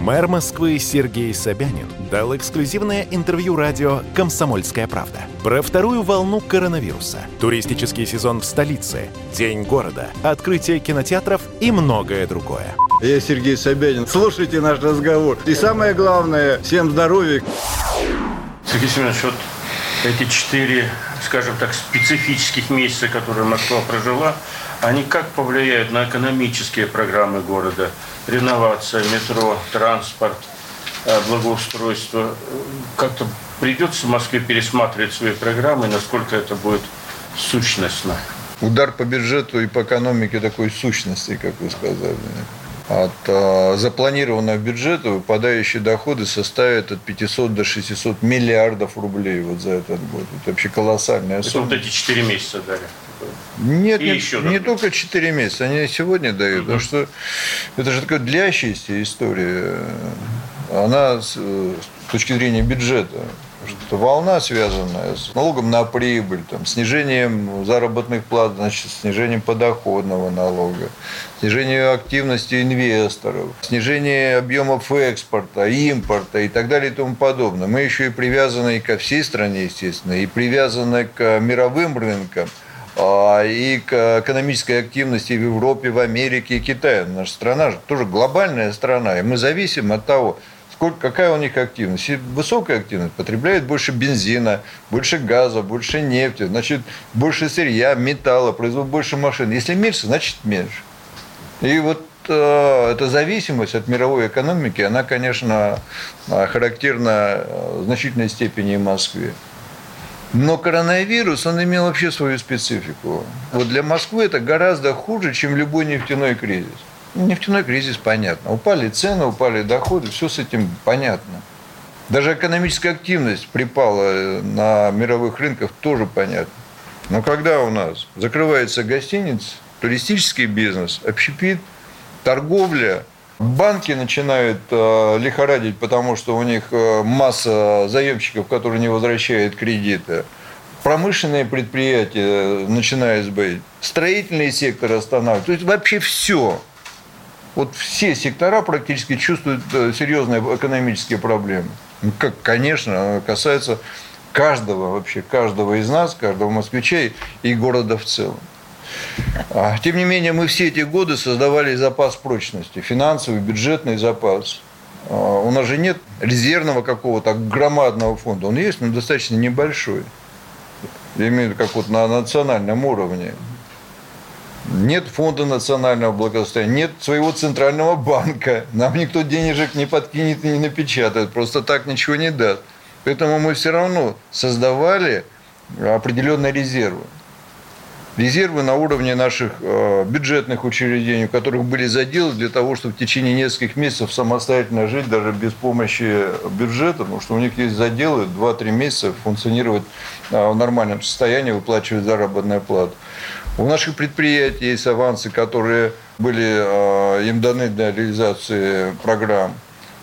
Мэр Москвы Сергей Собянин дал эксклюзивное интервью радио «Комсомольская правда» про вторую волну коронавируса, туристический сезон в столице, День города, открытие кинотеатров и многое другое. Я Сергей Собянин. Слушайте наш разговор. И самое главное, всем здоровья. Сергей Семенович, вот эти 4, скажем так, специфических месяца, которые Москва прожила, они как повлияют на экономические программы города? Реновация, метро, транспорт, благоустройство. Как-то придется в Москве пересматривать свои программы, насколько это будет сущностно? Удар по бюджету и по экономике такой сущности, как вы сказали. От запланированного бюджета выпадающие доходы составят от 500 до 600 миллиардов рублей вот за этот год. Это вообще колоссальная сумма. Это вот эти 4 месяца дали? Нет, не только 4 месяца, они сегодня дают. Потому что это же такая длящаяся история. Она с точки зрения бюджета. Что волна, связанная с налогом на прибыль, там, снижением заработных плат, значит, снижением подоходного налога, снижением активности инвесторов, снижение объемов экспорта, импорта и так далее и тому подобное. Мы еще и привязаны ко всей стране, естественно, и привязаны к мировым рынкам, и к экономической активности в Европе, в Америке и Китае. Наша страна же тоже глобальная страна, и мы зависим от того, какая у них активность? И высокая активность потребляет больше бензина, больше газа, больше нефти, значит, больше сырья, металла, производит больше машин. Если меньше, значит меньше. И вот эта зависимость от мировой экономики, она, конечно, характерна в значительной степени в Москве. Но коронавирус, он имел вообще свою специфику. Вот для Москвы это гораздо хуже, чем любой нефтяной кризис. Нефтяной кризис, понятно. Упали цены, упали доходы, все с этим понятно. Даже экономическая активность припала на мировых рынках, тоже понятно. Но когда у нас закрывается гостиница, туристический бизнес, общепит, торговля, банки начинают лихорадить, потому что у них масса заемщиков, которые не возвращают кредиты. Промышленные предприятия начинают сбоить, строительный сектор останавливают. То есть вообще все. Вот все сектора практически чувствуют серьезные экономические проблемы. Ну, как, конечно, касается каждого вообще, каждого из нас, каждого москвича и города в целом. Тем не менее, мы все эти годы создавали запас прочности, финансовый, бюджетный запас. У нас же нет резервного какого-то громадного фонда. Он есть, но достаточно небольшой. Я имею в виду, как вот на национальном уровне. Нет фонда национального благосостояния, нет своего центрального банка. Нам никто денежек не подкинет и не напечатает, просто так ничего не даст. Поэтому мы все равно создавали определенные резервы. Резервы на уровне наших бюджетных учреждений, у которых были заделы для того, чтобы в течение нескольких месяцев самостоятельно жить, даже без помощи бюджета, потому что у них есть заделы 2-3 месяца функционировать в нормальном состоянии, выплачивать заработную плату. У наших предприятий есть авансы, которые были им даны для реализации программ.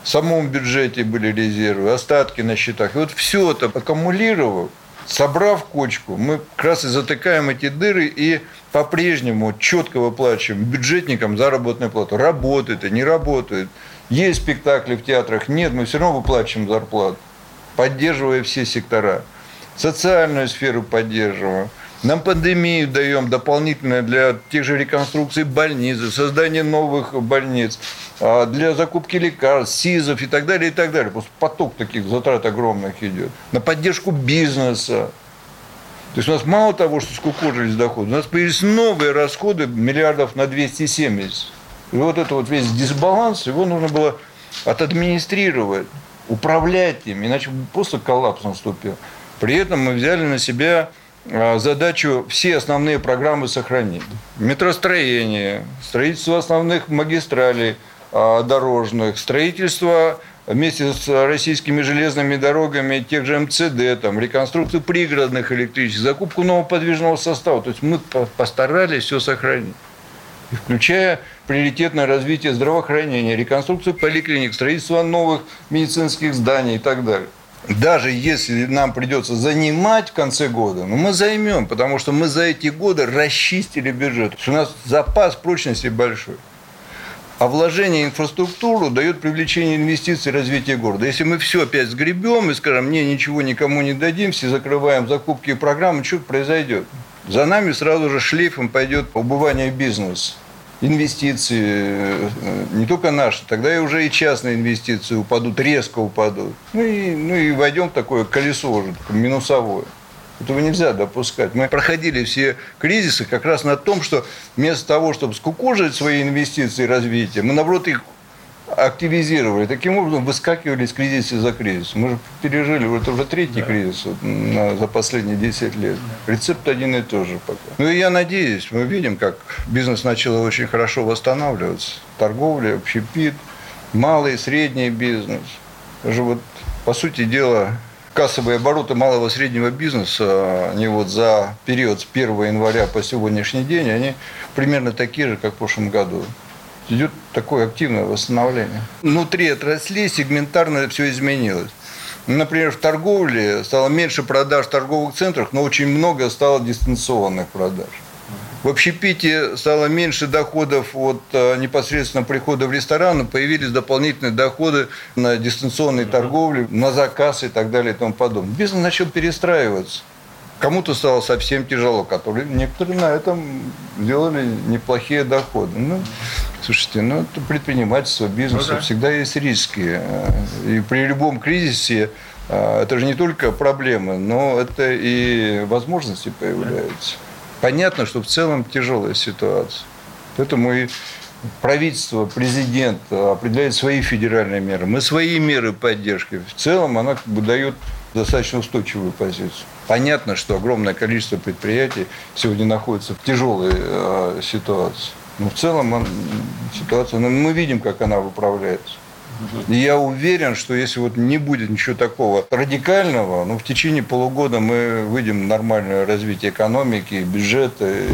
В самом бюджете были резервы, остатки на счетах. И вот все это аккумулировав, собрав кучку, мы как раз и затыкаем эти дыры и по-прежнему четко выплачиваем бюджетникам заработную плату. Работает и не работает. Есть спектакли в театрах, нет, мы все равно выплачиваем зарплату, поддерживая все сектора. Социальную сферу поддерживаем. Нам пандемию даем дополнительно для тех же реконструкций больниц, создания новых больниц, для закупки лекарств, СИЗов и так далее, и так далее. Просто поток таких затрат огромных идет. На поддержку бизнеса. То есть у нас мало того, что скукожились доходы, у нас появились новые расходы миллиардов на 270. И вот это вот весь дисбаланс, его нужно было отадминистрировать, управлять им, иначе просто коллапс наступил. При этом мы взяли на себя задачу все основные программы сохранить. Метростроение, строительство основных магистралей дорожных, строительство вместе с российскими железными дорогами, тех же МЦД, там, реконструкцию пригородных электричек, закупку нового подвижного состава. То есть мы постарались все сохранить. и включая приоритетное развитие здравоохранения, реконструкцию поликлиник, строительство новых медицинских зданий и так далее. Даже если нам придется занимать в конце года, мы займем, потому что мы за эти годы расчистили бюджет. У нас запас прочности большой. А вложение в инфраструктуру дает привлечение инвестиций и развитие города. Если мы все опять сгребем и скажем, не, ничего никому не дадим, все закрываем закупки и программы, что произойдет? За нами сразу же шлейфом пойдет убывание бизнеса, инвестиции, не только наши, тогда и уже и частные инвестиции упадут, резко упадут. Ну и войдем в такое колесо уже, минусовое. Этого нельзя допускать. Мы проходили все кризисы как раз на том, что вместо того, чтобы скукожить свои инвестиции и развитие, мы, наоборот, их активизировали. Таким образом, выскакивали из кризиса за кризис. Мы же пережили, вот это уже третий кризис за последние 10 лет. Рецепт один и тот же пока. И я надеюсь, мы видим, как бизнес начал очень хорошо восстанавливаться. Торговля, общепит, малый и средний бизнес. Даже вот, по сути дела, кассовые обороты малого и среднего бизнеса, они вот за период с 1 января по сегодняшний день, они примерно такие же, как в прошлом году. Идет такое активное восстановление. Внутри отраслей сегментарно все изменилось. Например, в торговле стало меньше продаж в торговых центрах, но очень много стало дистанционных продаж. В общепите стало меньше доходов от непосредственно прихода в ресторан, появились дополнительные доходы на дистанционной торговле, на заказ и так далее и тому подобное. Бизнес начал перестраиваться. Кому-то стало совсем тяжело, некоторые на этом делали неплохие доходы. Слушайте, это предпринимательство, бизнес, всегда есть риски. И при любом кризисе это же не только проблемы, но это и возможности появляются. Понятно, что в целом тяжелая ситуация. Поэтому и правительство, президент определяет свои федеральные меры. Мы свои меры поддержки. В целом она дает достаточно устойчивую позицию. Понятно, что огромное количество предприятий сегодня находится в тяжелой ситуации. Но в целом ситуация, мы видим, как она выправляется. И я уверен, что если не будет ничего такого радикального, в течение полугода мы выйдем в нормальное развитие экономики, бюджета и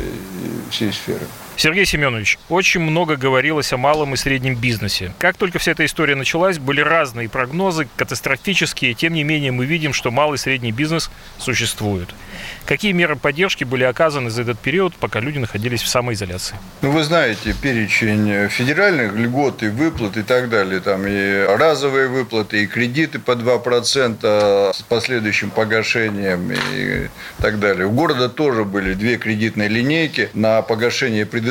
всей сферы. Сергей Семенович, очень много говорилось о малом и среднем бизнесе. Как только вся эта история началась, были разные прогнозы, катастрофические. Тем не менее, мы видим, что малый и средний бизнес существует. Какие меры поддержки были оказаны за этот период, пока люди находились в самоизоляции? Вы знаете перечень федеральных льгот и выплат и так далее. Там и разовые выплаты, и кредиты по 2% с последующим погашением и так далее. У города тоже были две кредитные линейки на погашение предыдущих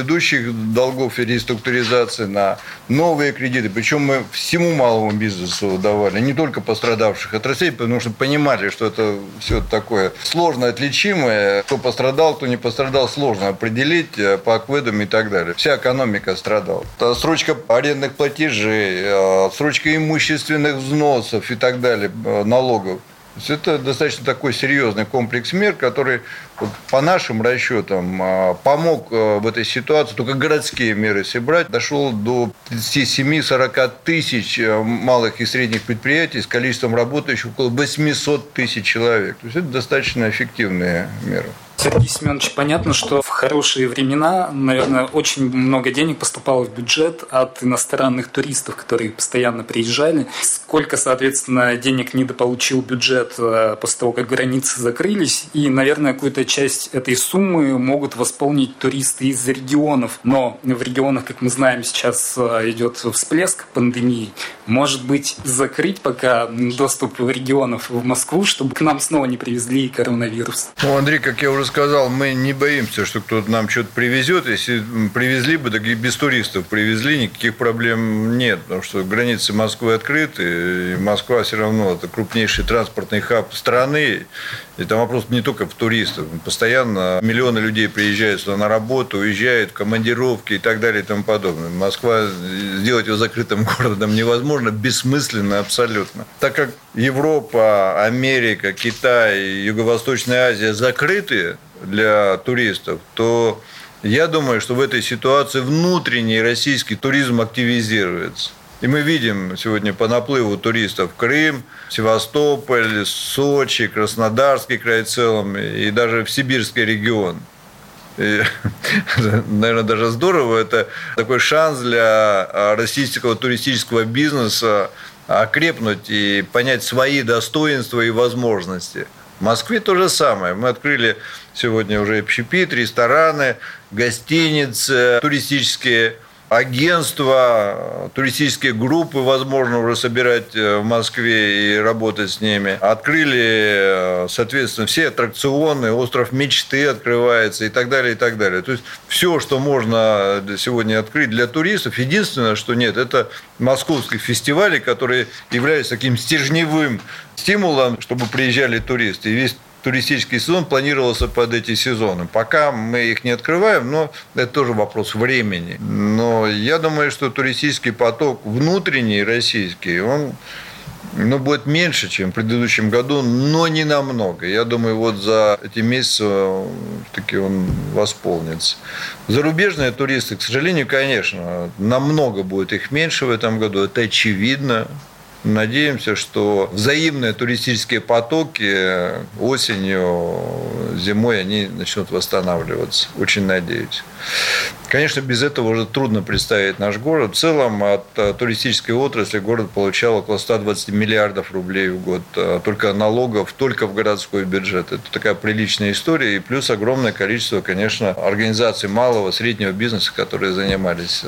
долгов и реструктуризации, на новые кредиты. Причем мы всему малому бизнесу давали, не только пострадавших отраслей, потому что понимали, что это все такое сложно отличимое. Кто пострадал, кто не пострадал, сложно определить по ОКВЭДам и так далее. Вся экономика страдала. Отсрочка арендных платежей, отсрочка имущественных взносов и так далее, налогов. Это достаточно такой серьезный комплекс мер, который, по нашим расчетам, помог в этой ситуации, только городские меры если брать, дошел до 37-40 тысяч малых и средних предприятий с количеством работающих около 800 тысяч человек. То есть это достаточно эффективные меры. Сергей Семенович, понятно, что в хорошие времена, наверное, очень много денег поступало в бюджет от иностранных туристов, которые постоянно приезжали. Сколько, соответственно, денег недополучил бюджет после того, как границы закрылись. И, наверное, какую-то часть этой суммы могут восполнить туристы из регионов. Но в регионах, как мы знаем, сейчас идет всплеск пандемии. Может быть, закрыть пока доступ в регионов в Москву, чтобы к нам снова не привезли коронавирус? Андрей, как я уже сказал, мы не боимся, что кто-то нам что-то привезет. Если привезли бы, так и без туристов привезли, никаких проблем нет, потому что границы Москвы открыты, и Москва все равно это крупнейший транспортный хаб страны, и там вопрос не только в туристов. Постоянно миллионы людей приезжают сюда на работу, уезжают в командировки и так далее и тому подобное. Москва, сделать ее закрытым городом невозможно, бессмысленно абсолютно. Так как Европа, Америка, Китай, Юго-Восточная Азия закрыты для туристов, то я думаю, что в этой ситуации внутренний российский туризм активизируется. И мы видим сегодня по наплыву туристов Крым, Севастополь, Сочи, Краснодарский край в целом и даже в Сибирский регион. И, наверное, даже здорово. Это такой шанс для российского туристического бизнеса окрепнуть и понять свои достоинства и возможности. В Москве то же самое. Мы открыли сегодня уже общепит, рестораны, гостиницы, туристические агентства, туристические группы, возможно, уже собирать в Москве и работать с ними. Открыли, соответственно, все аттракционы, Остров мечты открывается и так далее, и так далее. То есть все, что можно сегодня открыть для туристов. Единственное, что нет, это московские фестивали, которые являются таким стержневым стимулом, чтобы приезжали туристы. И весь туристический сезон планировался под эти сезоны. Пока мы их не открываем, но это тоже вопрос времени. Но я думаю, что туристический поток внутренний, российский, он будет меньше, чем в предыдущем году, но не намного. Я думаю, за эти месяцы таки он восполнится. Зарубежные туристы, к сожалению, конечно, намного будет их меньше в этом году. Это очевидно. Надеемся, что взаимные туристические потоки осенью, зимой они начнут восстанавливаться. Очень надеюсь. Конечно, без этого уже трудно представить наш город. В целом, от туристической отрасли город получал около 120 миллиардов рублей в год. Только налогов, только в городской бюджет. Это такая приличная история. И плюс огромное количество, конечно, организаций малого, среднего бизнеса, которые занимались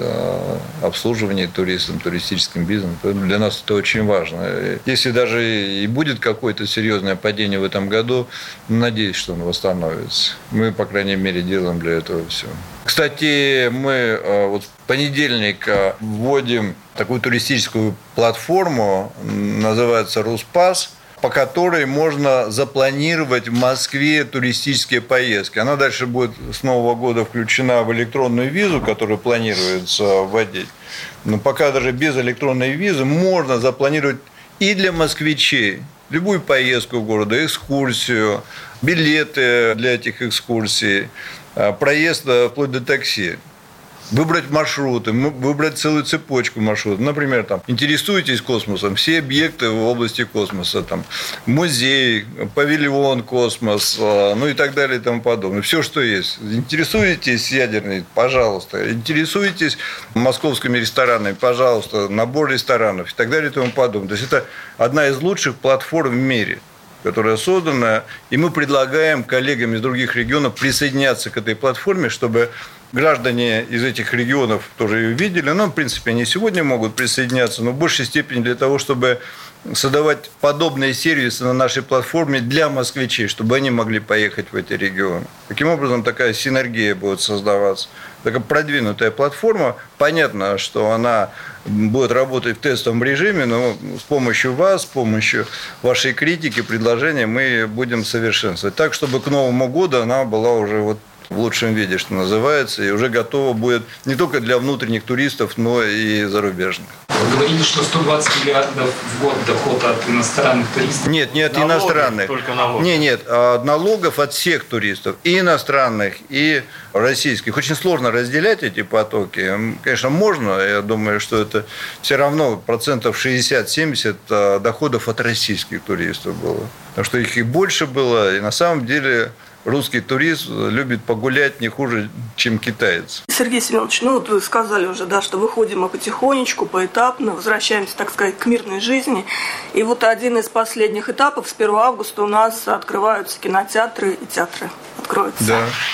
обслуживанием туристов, туристическим бизнесом. Поэтому для нас это очень важно. Если даже и будет какое-то серьезное падение в этом году, надеюсь, что он восстановится. Мы, по крайней мере, делаем для этого все. Кстати, мы в понедельник вводим такую туристическую платформу, называется «РУСПАС», по которой можно запланировать в Москве туристические поездки. Она дальше будет с Нового года включена в электронную визу, которую планируется вводить. Но пока даже без электронной визы можно запланировать и для москвичей любую поездку в город, экскурсию, билеты для этих экскурсий, проезд вплоть до такси. Выбрать маршруты, выбрать целую цепочку маршрутов. Например, интересуетесь космосом, все объекты в области космоса, музей, павильон космос, и так далее и тому подобное. Все, что есть. Интересуетесь ядерной, пожалуйста. Интересуетесь московскими ресторанами, пожалуйста, набор ресторанов и так далее и тому подобное. То есть это одна из лучших платформ в мире, которая создана. И мы предлагаем коллегам из других регионов присоединяться к этой платформе, чтобы граждане из этих регионов тоже ее видели. В принципе, они сегодня могут присоединяться, но в большей степени для того, чтобы создавать подобные сервисы на нашей платформе для москвичей, чтобы они могли поехать в эти регионы. Таким образом, такая синергия будет создаваться. Такая продвинутая платформа. Понятно, что она будет работать в тестовом режиме, но с помощью вас, с помощью вашей критики, предложений мы будем совершенствовать. Так, чтобы к Новому году она была уже в лучшем виде, что называется, и уже готово будет не только для внутренних туристов, но и зарубежных. Вы говорили, что 120 миллиардов в год доход от иностранных туристов? Нет, не от иностранных. Только налогов? Нет, от налогов от всех туристов, и иностранных, и российских. Очень сложно разделять эти потоки. Конечно, можно, я думаю, что это все равно 60-70% доходов от российских туристов было. Потому что их и больше было, и на самом деле... Русский турист любит погулять не хуже, чем китаец. Сергей Семенович, вы сказали уже, что выходим мы потихонечку, поэтапно, возвращаемся, так сказать, к мирной жизни. И один из последних этапов, с 1 августа у нас открываются кинотеатры и театры. Откроются.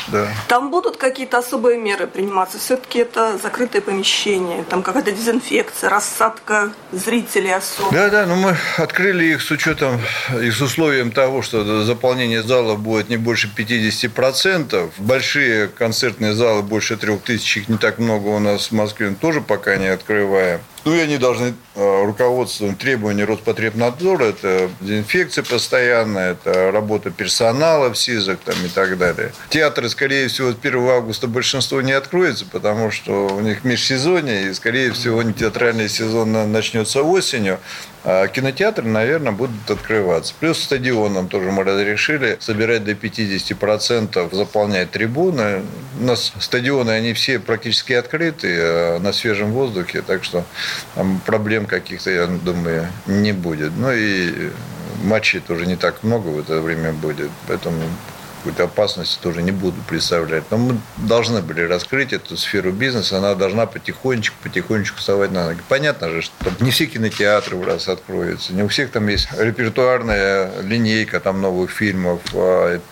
Да. Там будут какие-то особые меры приниматься? Все-таки это закрытое помещение, там какая-то дезинфекция, рассадка зрителей особо. Да, мы открыли их с учетом и с условием того, что заполнение зала будет не больше 50%. Большие концертные залы, больше 3000, их не так много у нас в Москве, тоже пока не открываем. И они должны руководствоваться требованиями Роспотребнадзора. Это дезинфекция постоянная, это работа персонала в СИЗах и так далее. Театры, скорее всего, с 1 августа большинство не откроется, потому что у них межсезонье, и, скорее всего, театральный сезон начнется осенью. А кинотеатры, наверное, будут открываться. Плюс стадионам тоже мы разрешили собирать до 50%, заполнять трибуны. У нас стадионы, они все практически открыты, на свежем воздухе, так что там проблем каких-то, я думаю, не будет. И матчей тоже не так много в это время будет. Поэтому какой-то опасности тоже не буду представлять. Но мы должны были раскрыть эту сферу бизнеса, она должна потихонечку вставать на ноги. Понятно же, что не все кинотеатры в раз откроются, не у всех там есть репертуарная линейка там новых фильмов,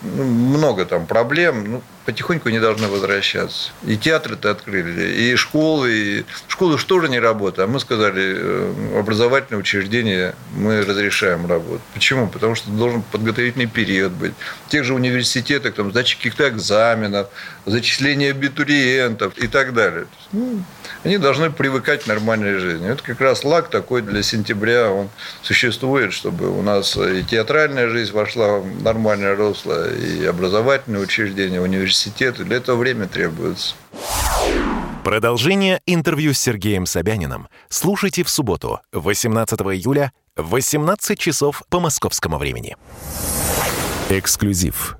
много там проблем, потихоньку они должны возвращаться. И театры-то открыли, и школы. Школы же тоже не работают. А мы сказали, образовательные учреждения мы разрешаем работать. Почему? Потому что должен подготовительный период быть. В тех же университетах, там, сдача каких-то экзаменов, зачисление абитуриентов и так далее. Они должны привыкать к нормальной жизни. Это как раз лаг такой для сентября, он существует, чтобы у нас и театральная жизнь вошла в нормальное русло, и образовательные учреждения, университеты. Для этого время требуется. Продолжение интервью с Сергеем Собяниным слушайте в субботу, 18 июля, в 18 часов по московскому времени. Эксклюзив.